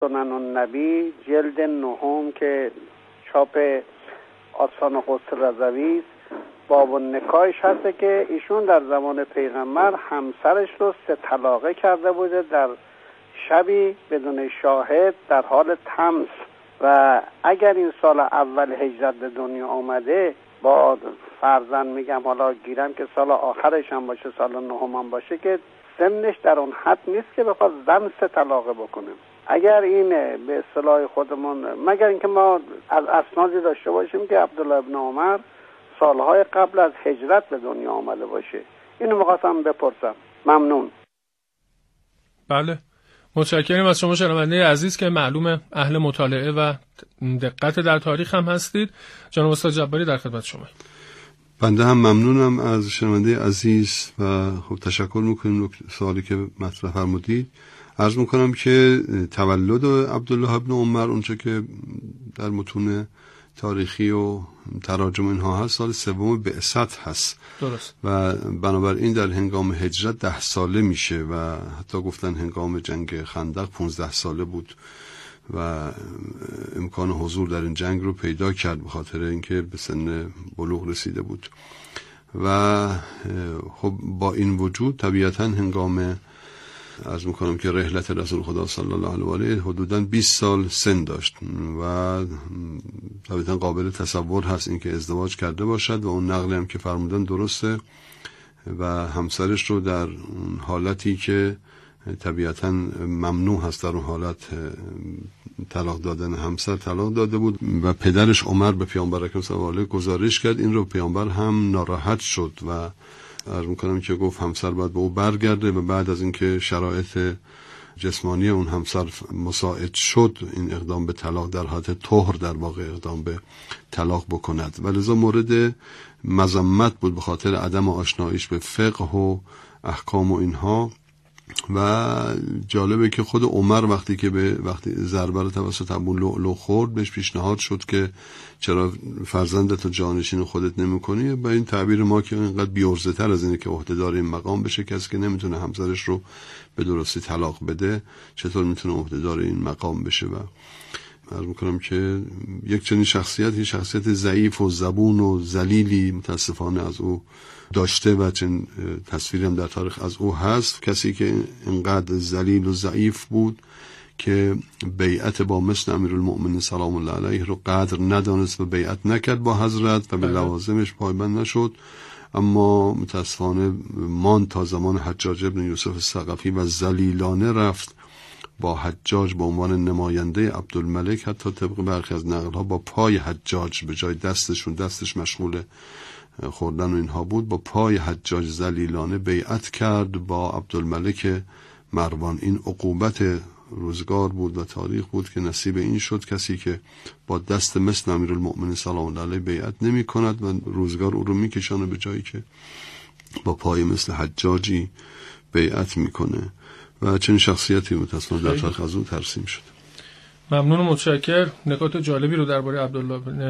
سنن النبی جلد 9 که چاپ آستان قدس رضوی باب النکاحش هسته که ایشون در زمان پیغمبر همسرش رو 3 طلاقه کرده بوده در شبی بدون شاهد در حال تمس، و اگر این سال اول هجرت به دنیا آمده با فرزند میگم حالا گیرم که سال آخرش هم باشه، سال 9 هم باشه، که سنش در اون حد نیست که بخواد زن 3 طلاقه بکنه. اگر این به اصطلاح خودمون، مگر اینکه ما از اسنادی داشته باشیم که عبدالله بن عمر سالهای قبل از هجرت به دنیا آمده باشه. اینو می‌خواستم بپرسم. ممنون. بله، متشکرم از شما شنونده عزیز که معلومه اهل مطالعه و دقت در تاریخ هم هستید. جناب استاد جباری در خدمت شما. بنده هم ممنونم از شنونده عزیز و خب تشکر می‌کنیم. سوالی که مطرح فرمودید عرض میکنم که تولد عبدالله بن عمر اونچه که در متون تاریخی و تراجم اینها هست سال 3 بعثت هست، درست، و بنابراین در هنگام هجرت 10 ساله میشه و حتی گفتن هنگام جنگ خندق 15 ساله بود و امکان حضور در این جنگ رو پیدا کرد به خاطر اینکه به سن بلوغ رسیده بود. و خب با این وجود طبیعتا هنگام عرض میکنم که رحلت رسول خدا صلی الله علیه و آله حدوداً 20 سال سن داشت و طبیعتاً قابل تصور هست اینکه ازدواج کرده باشد و اون نقلی هم که فرمودن درسته و همسرش رو در اون حالتی که طبیعتاً ممنوع هست در اون حالت طلاق دادن همسر طلاق داده بود و پدرش عمر به پیامبر اکرم صلی الله علیه و آله گزارش کرد. این رو پیامبر هم ناراحت شد و عرض میکنم که گفت همسر باید به او برگرده و بعد از اینکه شرایط جسمانی اون همسر مساعد شد این اقدام به طلاق در حالت طهر در واقع اقدام به طلاق بکند و لذا مورد مذمت بود به خاطر عدم آشناییش به فقه و احکام و اینها. و جالبه که خود عمر وقتی که به وقتی ضربه رو توسط ابو لؤلؤ خورد بهش پیشنهاد شد که چرا فرزندت و جانشین خودت نمی‌کنی. با این تعبیر ما که اینقدر بی‌عرضه‌تر از اینه که عهده‌دار این مقام بشه، کسی که نمیتونه همسرش رو به درستی طلاق بده چطور میتونه عهده‌دار این مقام بشه. و عرض می‌کنم که یک چنین شخصیتی، شخصیت ضعیف و زبون و ذلیلی متاسفانه از او داشته و چنین تصویری هم در تاریخ از او هست، کسی که اینقدر ذلیل و ضعیف بود که بیعت با مثل امیر المؤمن سلام الله علیه رو قدر ندانست و بیعت نکرد با حضرت و به لوازمش پایبند نشد، اما متاسفانه مان تا زمان حجاج ابن یوسف ثقفی و ذلیلانه رفت با حجاج به عنوان نماینده عبدالملک، حتی طبق برخی از نقل‌ها با پای حجاج به جای دستشون، دستش مشغول خوردن و اینها بود، با پای حجاج ذلیلانه بیعت کرد با عبدالملک مروان. این عقوبت روزگار بود و تاریخ بود که نصیب این شد کسی که با دست مثل امیرالمؤمنین سلام الله علیه بیعت نمی کند و روزگار او رو میکشانه به جایی که با پای مثل حجاجی بیعت میکنه و چنین شخصیتی متأسفانه در تاریخ از او ترسیم شد. ممنون و متشکر. نکات جالبی رو درباره عبدالله